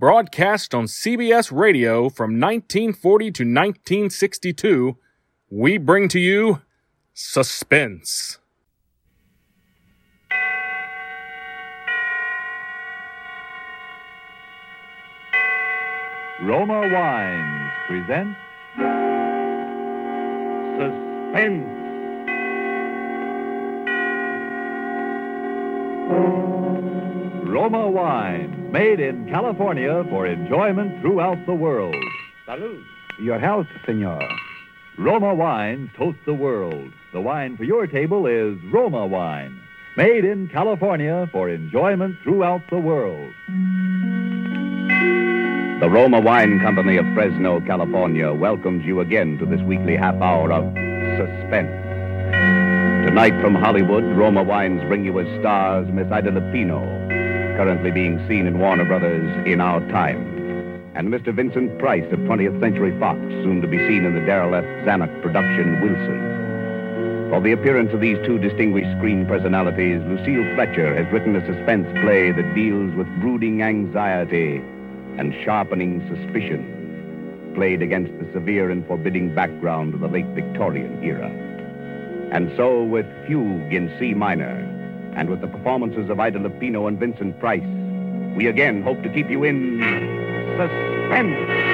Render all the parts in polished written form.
broadcast on CBS Radio from 1940 to 1962, we bring to you Suspense. Roma Wines presents Suspense. Roma Wines. Made in California for enjoyment throughout the world. Salud. Your health, senor. Roma Wines toast the world. The wine for your table is Roma Wine. Made in California for enjoyment throughout the world. The Roma Wine Company of Fresno, California welcomes you again to this weekly half hour of Suspense. Tonight from Hollywood, Roma Wines bring you as stars Miss Ida Lupino, currently being seen in Warner Brothers In Our Time, and Mr. Vincent Price of 20th Century Fox, soon to be seen in the Darryl F. Zanuck production, Wilson. For the appearance of these two distinguished screen personalities, Lucille Fletcher has written a suspense play that deals with brooding anxiety and sharpening suspicion, played against the severe and forbidding background of the late Victorian era. And so with Fugue in C minor, and with the performances of Ida Lupino and Vincent Price, we again hope to keep you in suspense.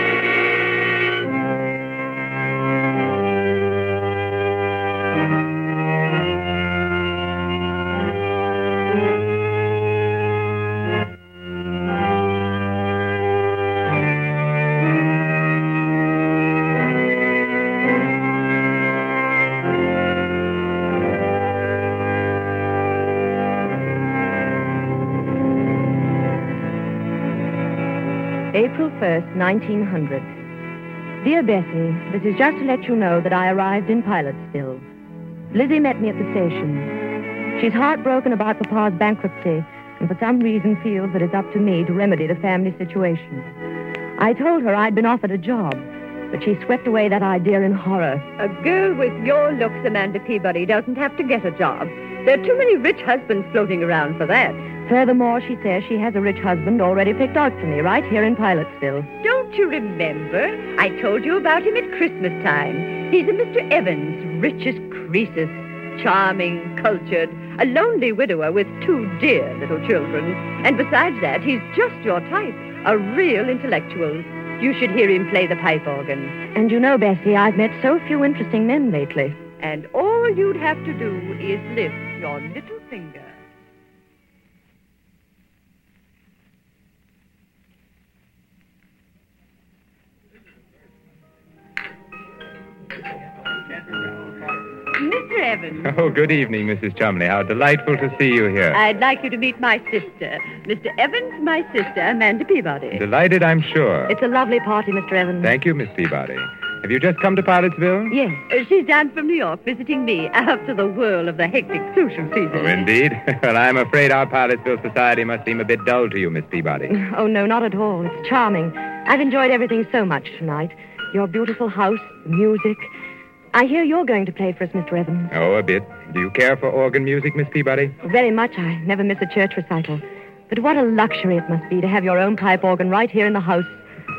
April 1st, 1900. Dear Bessie, this is just to let you know that I arrived in Pilotsville. Lizzie met me at the station. She's heartbroken about Papa's bankruptcy and for some reason feels that it's up to me to remedy the family situation. I told her I'd been offered a job, but she swept away that idea in horror. A girl with your looks, Amanda Peabody, doesn't have to get a job. There are too many rich husbands floating around for that. Furthermore, she says she has a rich husband already picked out for me right here in Pilotsville. Don't you remember? I told you about him at Christmas time. He's a Mr. Evans, rich as Croesus, charming, cultured, a lonely widower with two dear little children. And besides that, he's just your type, a real intellectual. You should hear him play the pipe organ. And you know, Bessie, I've met so few interesting men lately. And all you'd have to do is lift your little finger. Mr. Evans. Oh, good evening, Mrs. Chumley. How delightful to see you here. I'd like you to meet my sister. Mr. Evans, my sister, Amanda Peabody. Delighted, I'm sure. It's a lovely party, Mr. Evans. Thank you, Miss Peabody. Have you just come to Pilotsville? Yes. She's down from New York visiting me after the whirl of the hectic social season. Oh, indeed? Well, I'm afraid our Pilotsville society must seem a bit dull to you, Miss Peabody. Oh, no, not at all. It's charming. I've enjoyed everything so much tonight. Your beautiful house, music. I hear you're going to play for us, Mr. Evans. Oh, a bit. Do you care for organ music, Miss Peabody? Very much. I never miss a church recital. But what a luxury it must be to have your own pipe organ right here in the house.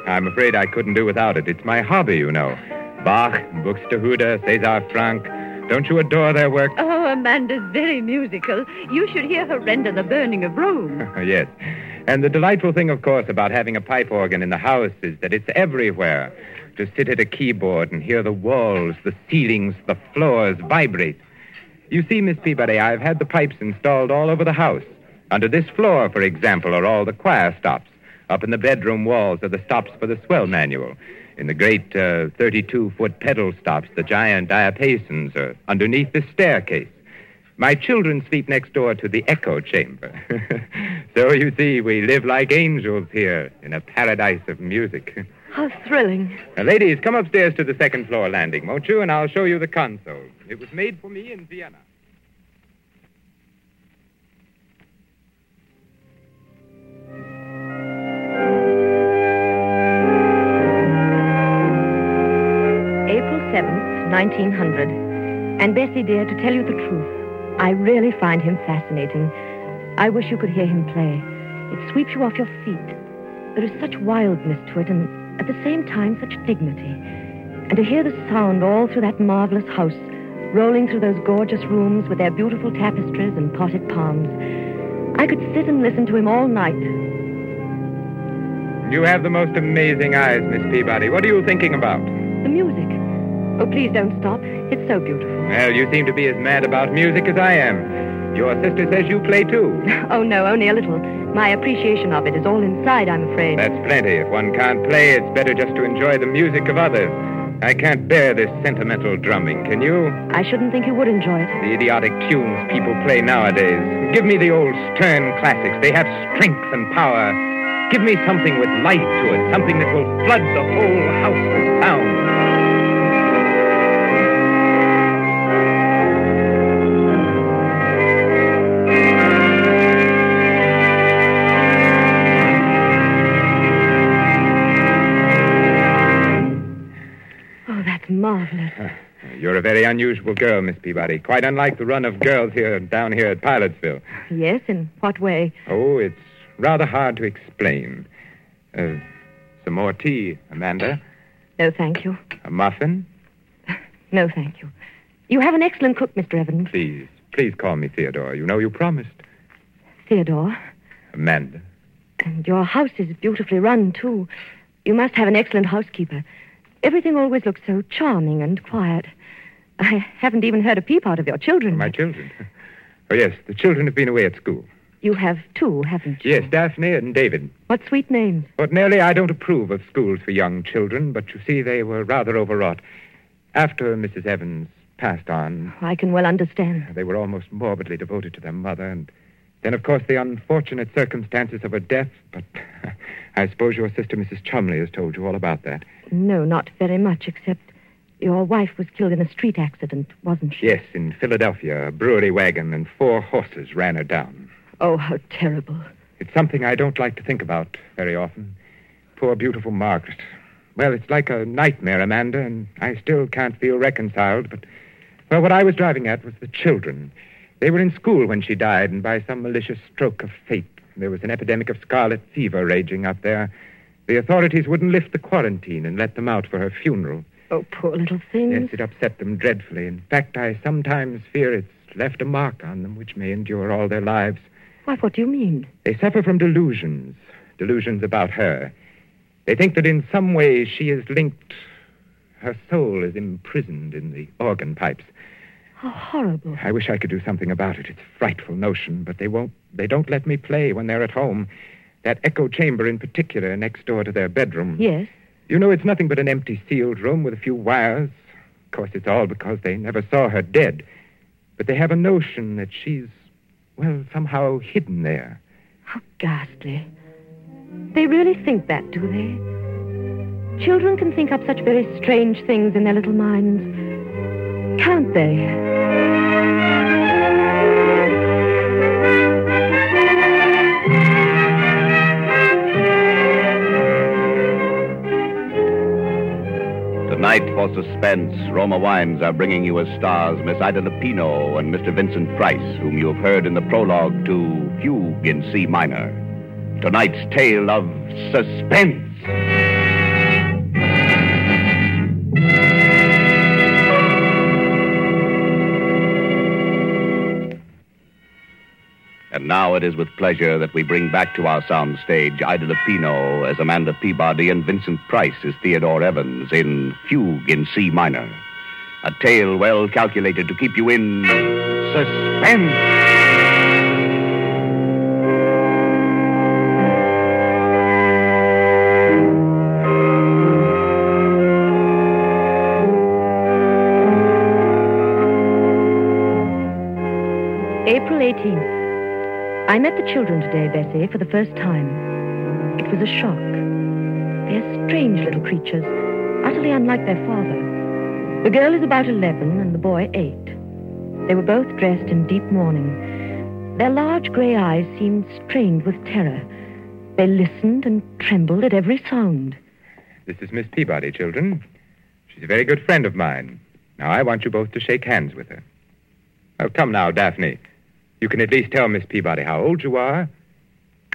I'm afraid I couldn't do without it. It's my hobby, you know. Bach, Buxtehude, César Franck. Don't you adore their work? Oh, Amanda's very musical. You should hear her render the burning of Rome. Yes. And the delightful thing, of course, about having a pipe organ in the house is that it's everywhere. To sit at a keyboard and hear the walls, the ceilings, the floors vibrate. You see, Miss Peabody, I've had the pipes installed all over the house. Under this floor, for example, are all the choir stops. Up in the bedroom walls are the stops for the swell manual. In the great 32-foot pedal stops, the giant diapasons are underneath the staircase. My children sleep next door to the echo chamber. So you see, we live like angels here in a paradise of music. How thrilling. Now, ladies, come upstairs to the second floor landing, won't you? And I'll show you the console. It was made for me in Vienna. April 7th, 1900. And Bessie, dear, to tell you the truth, I really find him fascinating. I wish you could hear him play. It sweeps you off your feet. There is such wildness to it, and at the same time, such dignity. And to hear the sound all through that marvelous house, rolling through those gorgeous rooms with their beautiful tapestries and potted palms. I could sit and listen to him all night. You have the most amazing eyes, Miss Peabody. What are you thinking about? The music. Oh, please don't stop. It's so beautiful. Well, you seem to be as mad about music as I am. Your sister says you play too. Oh, no, only a little. My appreciation of it is all inside, I'm afraid. That's plenty. If one can't play, it's better just to enjoy the music of others. I can't bear this sentimental drumming, can you? I shouldn't think you would enjoy it. The idiotic tunes people play nowadays. Give me the old stern classics. They have strength and power. Give me something with life to it, something that will flood the whole house with sound. Marvelous. You're a very unusual girl, Miss Peabody. Quite unlike the run of girls here down here at Pilotsville. Yes, in what way? Oh, it's rather hard to explain. Some more tea, Amanda? No, thank you. A muffin? No, thank you. You have an excellent cook, Mr. Evans. Please call me Theodore. You know you promised. Theodore? Amanda. And your house is beautifully run, too. You must have an excellent housekeeper. Everything always looks so charming and quiet. I haven't even heard a peep out of your children. My children? Oh, yes, the children have been away at school. You have two, haven't you? Yes, Daphne and David. What sweet names. Ordinarily, I don't approve of schools for young children, but you see, they were rather overwrought. After Mrs. Evans passed on... Oh, I can well understand. They were almost morbidly devoted to their mother, and then, of course, the unfortunate circumstances of her death, but... I suppose your sister, Mrs. Chumley, has told you all about that. No, not very much, except your wife was killed in a street accident, wasn't she? Yes, in Philadelphia, a brewery wagon and four horses ran her down. Oh, how terrible. It's something I don't like to think about very often. Poor, beautiful Margaret. Well, it's like a nightmare, Amanda, and I still can't feel reconciled, but... Well, what I was driving at was the children. They were in school when she died, and by some malicious stroke of fate... There was an epidemic of scarlet fever raging up there. The authorities wouldn't lift the quarantine and let them out for her funeral. Oh, poor little thing. Yes, it upset them dreadfully. In fact, I sometimes fear it's left a mark on them which may endure all their lives. Why, what do you mean? They suffer from delusions. Delusions about her. They think that in some way she is linked... Her soul is imprisoned in the organ pipes. How horrible. I wish I could do something about it. It's a frightful notion, but they won't. They don't let me play when they're at home. That echo chamber in particular next door to their bedroom. Yes? You know, it's nothing but an empty sealed room with a few wires. Of course, it's all because they never saw her dead. But they have a notion that she's, well, somehow hidden there. How ghastly. They really think that, do they? Children can think up such very strange things in their little minds. Can't they? Tonight, for Suspense, Roma Wines are bringing you as stars Miss Ida Lupino and Mr. Vincent Price, whom you have heard in the prologue to Fugue in C minor. Tonight's tale of suspense. And now it is with pleasure that we bring back to our soundstage Ida Lupino as Amanda Peabody and Vincent Price as Theodore Evans in Fugue in C minor. A tale well calculated to keep you in suspense. 18th. I met the children today, Bessie, for the first time. It was a shock. They're strange little creatures, utterly unlike their father. The girl is about 11 and the boy 8. They were both dressed in deep mourning. Their large grey eyes seemed strained with terror. They listened and trembled at every sound. This is Miss Peabody, children. She's a very good friend of mine. Now, I want you both to shake hands with her. Oh, come now, Daphne. You can at least tell Miss Peabody how old you are.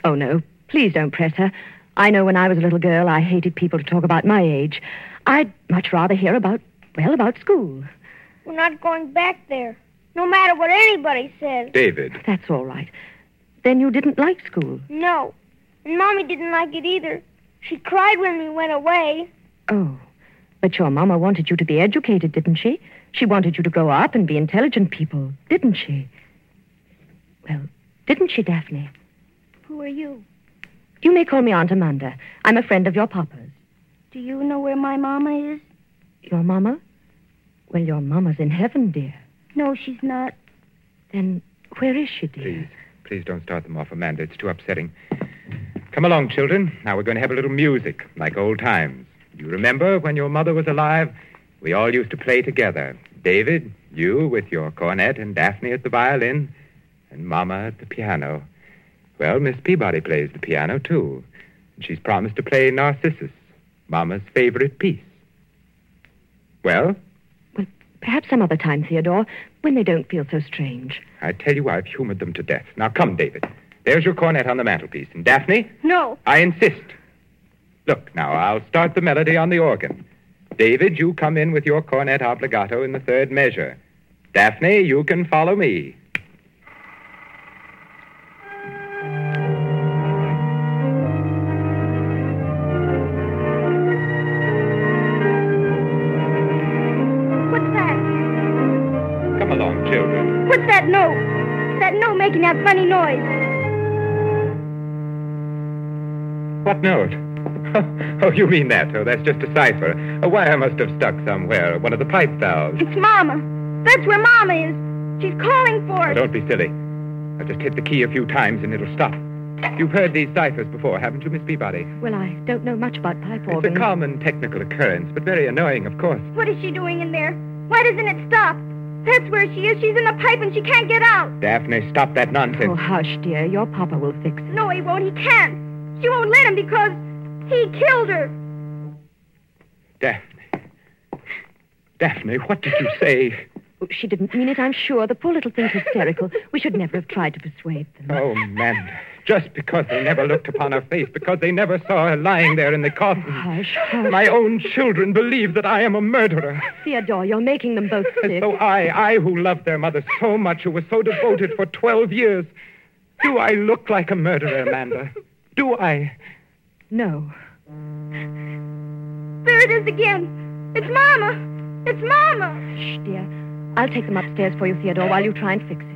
Oh, no. Please don't press her. I know when I was a little girl, I hated people to talk about my age. I'd much rather hear about school. We're not going back there, no matter what anybody says. David. That's all right. Then you didn't like school? No. And Mommy didn't like it either. She cried when we went away. Oh. But your Mama wanted you to be educated, didn't she? She wanted you to grow up and be intelligent people, didn't she? Well, didn't she, Daphne? Who are you? You may call me Aunt Amanda. I'm a friend of your Papa's. Do you know where my Mama is? Your Mama? Well, your Mama's in heaven, dear. No, she's not. Then where is she, dear? Please don't start them off, Amanda. It's too upsetting. Come along, children. Now we're going to have a little music, like old times. You remember when your mother was alive, we all used to play together. David, you with your cornet, and Daphne at the violin, and Mama at the piano. Well, Miss Peabody plays the piano, too. And she's promised to play Narcissus, Mama's favorite piece. Well? Well, perhaps some other time, Theodore, when they don't feel so strange. I tell you, I've humored them to death. Now, come, David. There's your cornet on the mantelpiece. And Daphne? No. I insist. Look, now, I'll start the melody on the organ. David, you come in with your cornet obbligato in the third measure. Daphne, you can follow me. What's that? Come along, children. What's that note? It's that note making that funny noise. What note? Oh, you mean that? Oh, that's just a cipher. A wire must have stuck somewhere, one of the pipe valves. It's Mama. That's where Mama is. She's calling for us. Oh, don't be silly. I'll just hit the key a few times and it'll stop. You've heard these ciphers before, haven't you, Miss Peabody? Well, I don't know much about pipe organs. It's a common technical occurrence, but very annoying, of course. What is she doing in there? Why doesn't it stop? That's where she is. She's in the pipe and she can't get out. Daphne, stop that nonsense. Oh, hush, dear. Your Papa will fix it. No, he won't. He can't. She won't let him because... he killed her. Daphne. Daphne, what did you say? She didn't mean it, I'm sure. The poor little thing's hysterical. We should never have tried to persuade them. Oh, Amanda. Just because they never looked upon her face, because they never saw her lying there in the coffin. Hush, hush. My own children believe that I am a murderer. Theodore, you're making them both sick. And so I who loved their mother so much, who was so devoted for 12 years. Do I look like a murderer, Amanda? Do I... No. There it is again. It's Mama. It's Mama. Shh, dear. I'll take them upstairs for you, Theodore, while you try and fix it.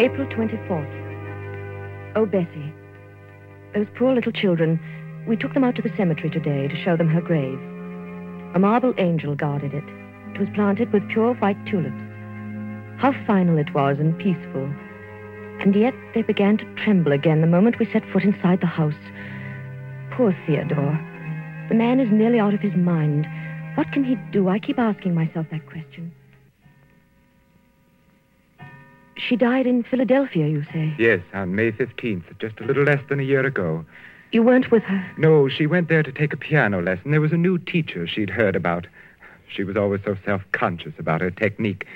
April 24th. Oh, Bessie. Those poor little children. We took them out to the cemetery today to show them her grave. A marble angel guarded it. It was planted with pure white tulips. How final it was and peaceful. And yet they began to tremble again the moment we set foot inside the house. Poor Theodore. The man is nearly out of his mind. What can he do? I keep asking myself that question. She died in Philadelphia, you say? Yes, on May 15th, just a little less than a year ago. You weren't with her? No, she went there to take a piano lesson. There was a new teacher she'd heard about. She was always so self-conscious about her technique.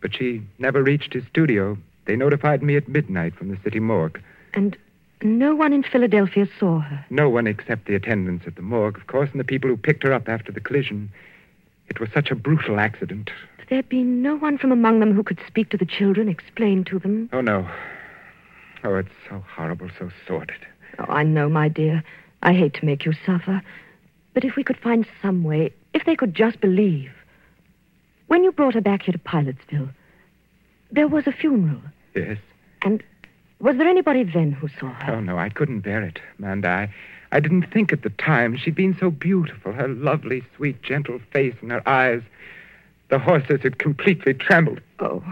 But she never reached his studio. They notified me at midnight from the city morgue. And no one in Philadelphia saw her? No one except the attendants at the morgue, of course, and the people who picked her up after the collision. It was such a brutal accident. There'd be no one from among them who could speak to the children, explain to them? Oh, no. Oh, it's so horrible, so sordid. Oh, I know, my dear. I hate to make you suffer. But if we could find some way... if they could just believe. When you brought her back here to Pilotsville, there was a funeral. Yes. And was there anybody then who saw her? Oh, no, I couldn't bear it, Amanda. I, I didn't think at the time she'd been so beautiful, her lovely, sweet, gentle face and her eyes. The horses had completely trembled. Oh.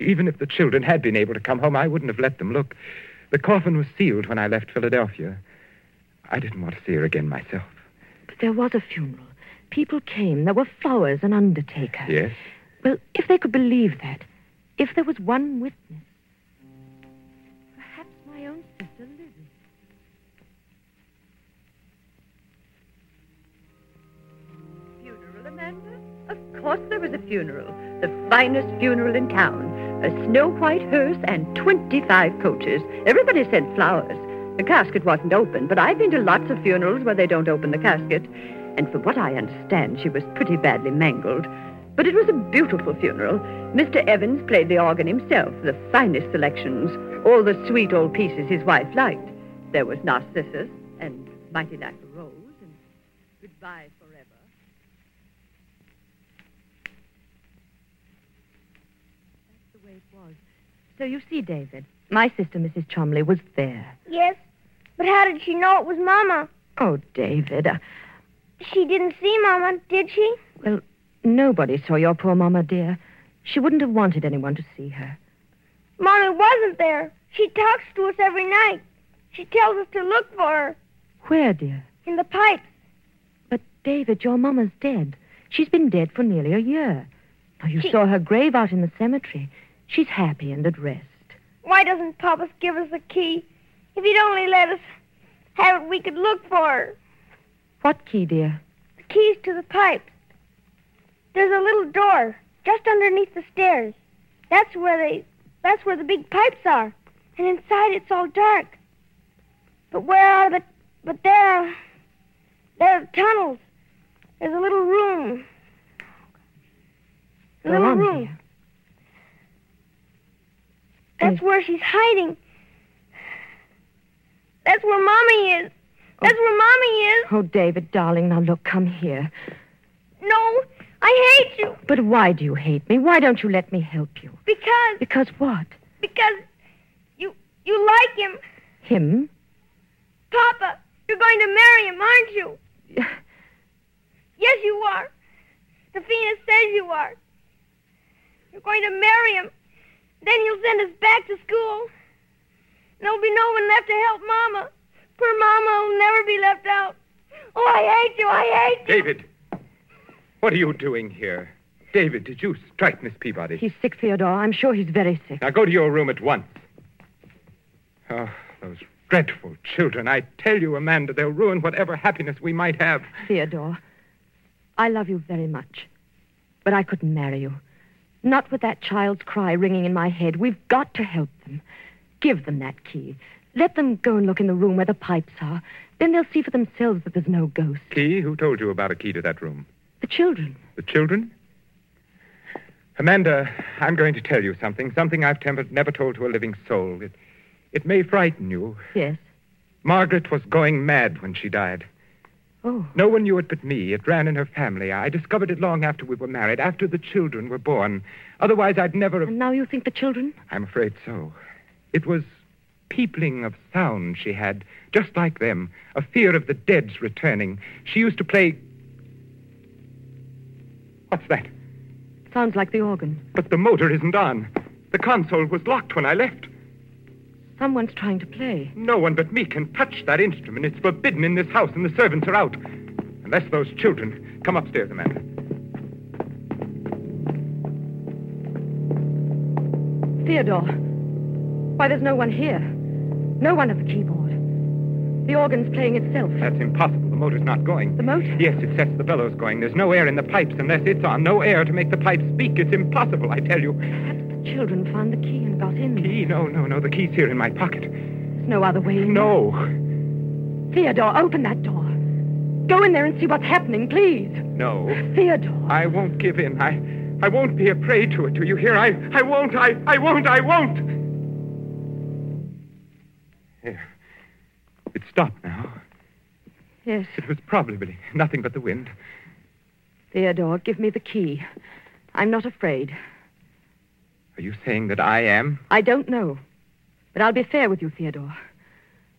Even if the children had been able to come home, I wouldn't have let them look. The coffin was sealed when I left Philadelphia. I didn't want to see her again myself. But there was a funeral. People came. There were flowers, an undertaker. Yes? Well, if they could believe that, if there was one witness. Perhaps my own sister Lizzie. Funeral, Amanda? Of course there was a funeral. The finest funeral in town. A snow-white hearse and 25 coaches. Everybody sent flowers. The casket wasn't open, but I've been to lots of funerals where they don't open the casket. And from what I understand, she was pretty badly mangled. But it was a beautiful funeral. Mr. Evans played the organ himself, the finest selections, all the sweet old pieces his wife liked. There was Narcissus and Mighty Like a Rose and Goodbye Forever. That's the way it was. So you see, David, my sister, Mrs. Cholmondeley, was there. Yes, but how did she know it was Mama? Oh, David. She didn't see Mama, did she? Well, nobody saw your poor Mama, dear. She wouldn't have wanted anyone to see her. Mommy wasn't there. She talks to us every night. She tells us to look for her. Where, dear? In the pipes. But, David, your Mama's dead. She's been dead for nearly a year. Now, you saw her grave out in the cemetery. She's happy and at rest. Why doesn't Papa give us a key? If he'd only let us have it, we could look for her. What key, dear? The keys to the pipes. There's a little door just underneath the stairs. That's where the big pipes are. And inside it's all dark. But there are tunnels. There's a little room. Go on, dear. That's where she's hiding. That's where Mommy is. That's where Mommy is. Oh, David, darling, now look, come here. No, I hate you. But why do you hate me? Why don't you let me help you? Because... Because what? Because you like him. Him? Papa, you're going to marry him, aren't you? Yes, you are. The Venus says you are. You're going to marry him. Then you'll send us back to school. There'll be no one left to help Mama. Poor Mama will never be left out. Oh, I hate you, I hate you. David, what are you doing here? David, did you strike Miss Peabody? He's sick, Theodore. I'm sure he's very sick. Now go to your room at once. Oh, those dreadful children. I tell you, Amanda, they'll ruin whatever happiness we might have. Theodore, I love you very much, but I couldn't marry you. Not with that child's cry ringing in my head. We've got to help them. Give them that key. Let them go and look in the room where the pipes are. Then they'll see for themselves that there's no ghost. Key? Who told you about a key to that room? The children. The children? Amanda, I'm going to tell you something. Something I've never told to a living soul. It may frighten you. Yes? Margaret was going mad when she died. Oh. No one knew it but me. It ran in her family. I discovered it long after we were married, after the children were born. Otherwise, I'd never have... And now you think the children? I'm afraid so. It was... Peopling of sound she had, just like them, a fear of the dead's returning. She used to play... What's that? Sounds like the organ. But the motor isn't on. The console was locked when I left. Someone's trying to play. No one but me can touch that instrument. It's forbidden in this house, and the servants are out. Unless those children... Come upstairs, Amanda. Theodore... Why, there's no one here. No one at the keyboard. The organ's playing itself. That's impossible. The motor's not going. The motor? Yes, it sets the bellows going. There's no air in the pipes unless it's on. No air to make the pipes speak. It's impossible, I tell you. Perhaps the children found the key and got in. Key? No. The key's here in my pocket. There's no other way in. No. Theodore, open that door. Go in there and see what's happening, please. No. Theodore. I won't give in. I won't be a prey to it. Do you hear? I won't. It stopped now. Yes. It was probably nothing but the wind. Theodore, give me the key. I'm not afraid. Are you saying that I am? I don't know. But I'll be fair with you, Theodore.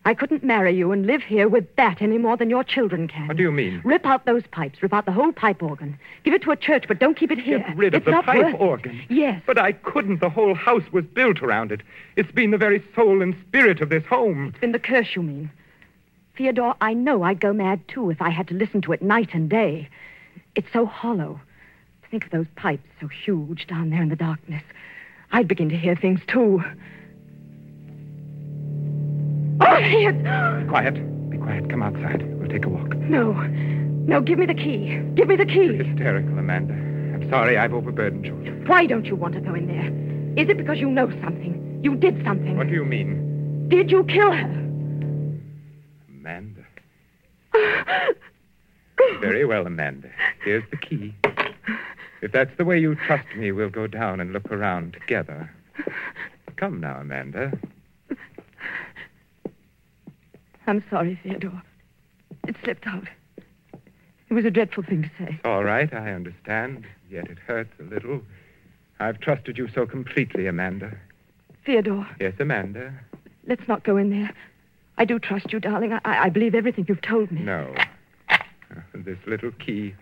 I couldn't marry you and live here with that any more than your children can. What do you mean? Rip out those pipes. Rip out the whole pipe organ. Give it to a church, but don't keep it here. Get rid of the pipe organ? Yes. But I couldn't. The whole house was built around it. It's been the very soul and spirit of this home. It's been the curse, you mean. Theodore, I know I'd go mad, too, if I had to listen to it night and day. It's so hollow. Think of those pipes so huge down there in the darkness. I'd begin to hear things, too. Oh, here! Be quiet. Be quiet. Come outside. We'll take a walk. No. No, give me the key. Give me the key. You're hysterical, Amanda. I'm sorry I've overburdened you. Why don't you want to go in there? Is it because you know something? You did something. What do you mean? Did you kill her? Amanda. Very well, Amanda. Here's the key. If that's the way you trust me, we'll go down and look around together. Come now, Amanda. I'm sorry, Theodore. It slipped out. It was a dreadful thing to say. It's all right, I understand. Yet it hurts a little. I've trusted you so completely, Amanda. Theodore. Yes, Amanda. Let's not go in there. I do trust you, darling. I believe everything you've told me. No. This little key...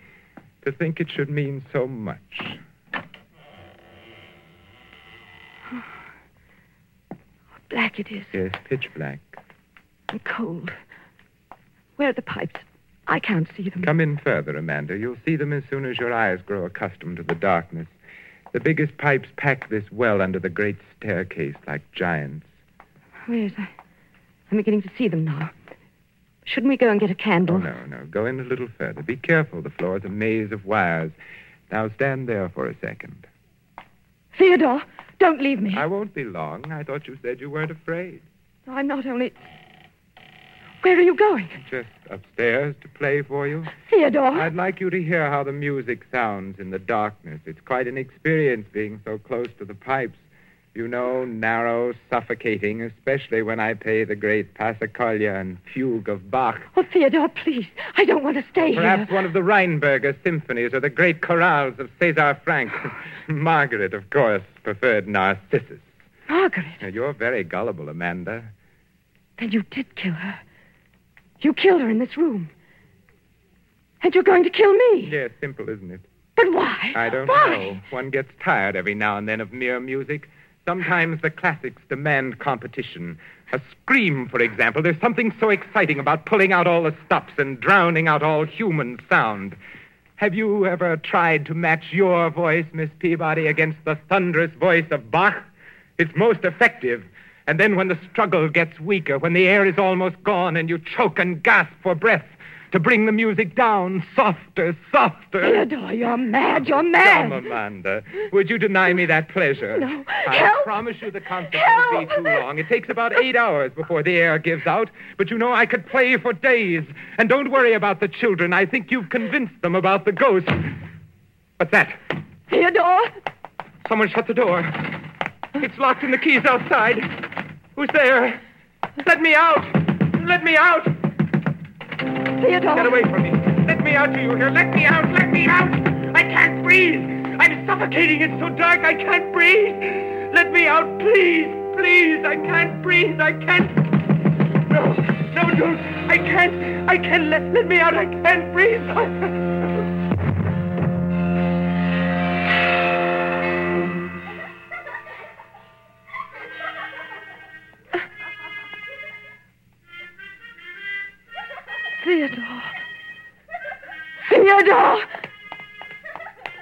To think it should mean so much. Oh, how black it is. Yes, pitch black. And cold. Where are the pipes? I can't see them. Come in further, Amanda. You'll see them as soon as your eyes grow accustomed to the darkness. The biggest pipes pack this well under the great staircase like giants. Oh, yes, I'm beginning to see them now. Shouldn't we go and get a candle? Oh, no. Go in a little further. Be careful. The floor is a maze of wires. Now stand there for a second. Theodore, don't leave me. I won't be long. I thought you said you weren't afraid. No, I'm not only... Where are you going? Just upstairs to play for you. Theodore! I'd like you to hear how the music sounds in the darkness. It's quite an experience being so close to the pipes. You know, narrow, suffocating, especially when I play the great Passacaglia and Fugue of Bach. Oh, Theodore, please. I don't want to stay here. Perhaps one of the Rheinberger symphonies or the great chorales of César Franck. Margaret, of course, preferred Narcissus. Margaret? Now, you're very gullible, Amanda. Then you did kill her. You killed her in this room. And you're going to kill me. Yes, simple, isn't it? But why? I don't know. One gets tired every now and then of mere music. Sometimes the classics demand competition. A scream, for example. There's something so exciting about pulling out all the stops and drowning out all human sound. Have you ever tried to match your voice, Miss Peabody, against the thunderous voice of Bach? It's most effective. And then when the struggle gets weaker, when the air is almost gone and you choke and gasp for breath, to bring the music down, softer, softer. Theodore, you're mad, you're mad. Come, Amanda, would you deny me that pleasure? No, I promise you the concert won't be too long. It takes about 8 hours before the air gives out. But you know I could play for days. And don't worry about the children. I think you've convinced them about the ghost. What's that? Theodore? Someone shut the door. It's locked and the key's outside. Who's there? Let me out! Let me out! Theodore. Get away from me. Let me out, do you hear? Let me out. Let me out. I can't breathe. I'm suffocating. It's so dark. I can't breathe. Let me out, please. Please. I can't breathe. I can't. No. No, don't. I can't. I can't. Let me out. I can't breathe. Theodore. Theodore!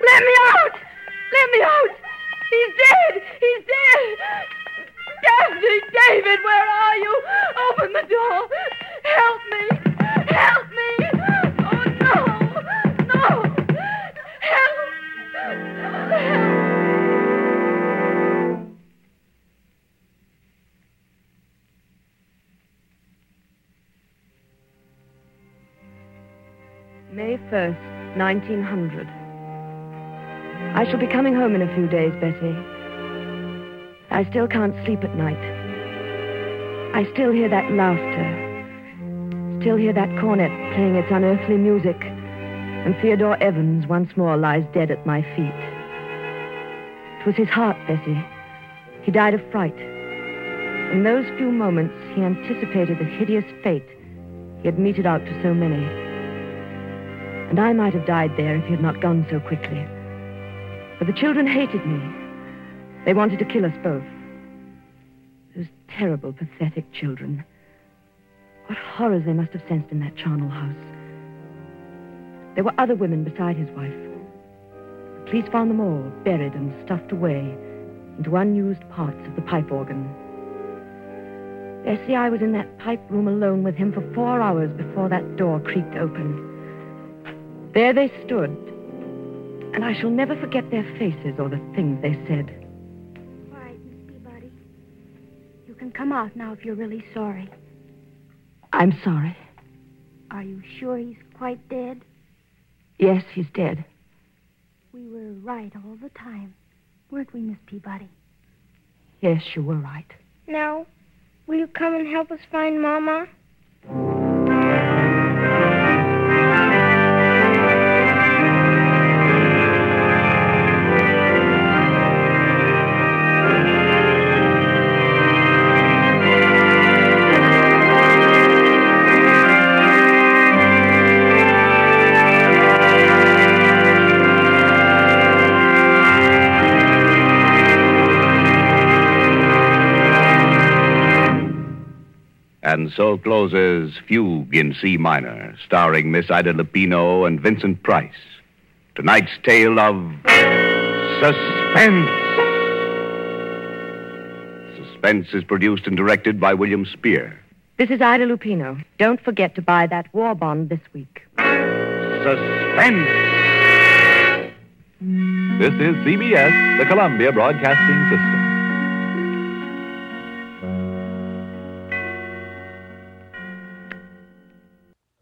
Let me out! Let me out! He's dead! He's dead! Daphne, David, where are you? Open the door! Help me! Help me! Oh, no! No! Help! Help! May 1st, 1900. I shall be coming home in a few days, Betty. I still can't sleep at night. I still hear that laughter. Still hear that cornet playing its unearthly music. And Theodore Evans once more lies dead at my feet. It was his heart, Betty. He died of fright. In those few moments, he anticipated the hideous fate he had meted out to so many. And I might have died there if he had not gone so quickly. But the children hated me. They wanted to kill us both. Those terrible, pathetic children. What horrors they must have sensed in that charnel house. There were other women beside his wife. The police found them all buried and stuffed away into unused parts of the pipe organ. Bessie, I was in that pipe room alone with him for 4 hours before that door creaked open. There they stood, and I shall never forget their faces or the things they said. All right, Miss Peabody. You can come out now if you're really sorry. I'm sorry. Are you sure he's quite dead? Yes, he's dead. We were right all the time, weren't we, Miss Peabody? Yes, you were right. No. Will you come and help us find Mama? And so closes Fugue in C minor, starring Miss Ida Lupino and Vincent Price. Tonight's tale of suspense. Suspense is produced and directed by William Speer. This is Ida Lupino. Don't forget to buy that war bond this week. Suspense. This is CBS, the Columbia Broadcasting System.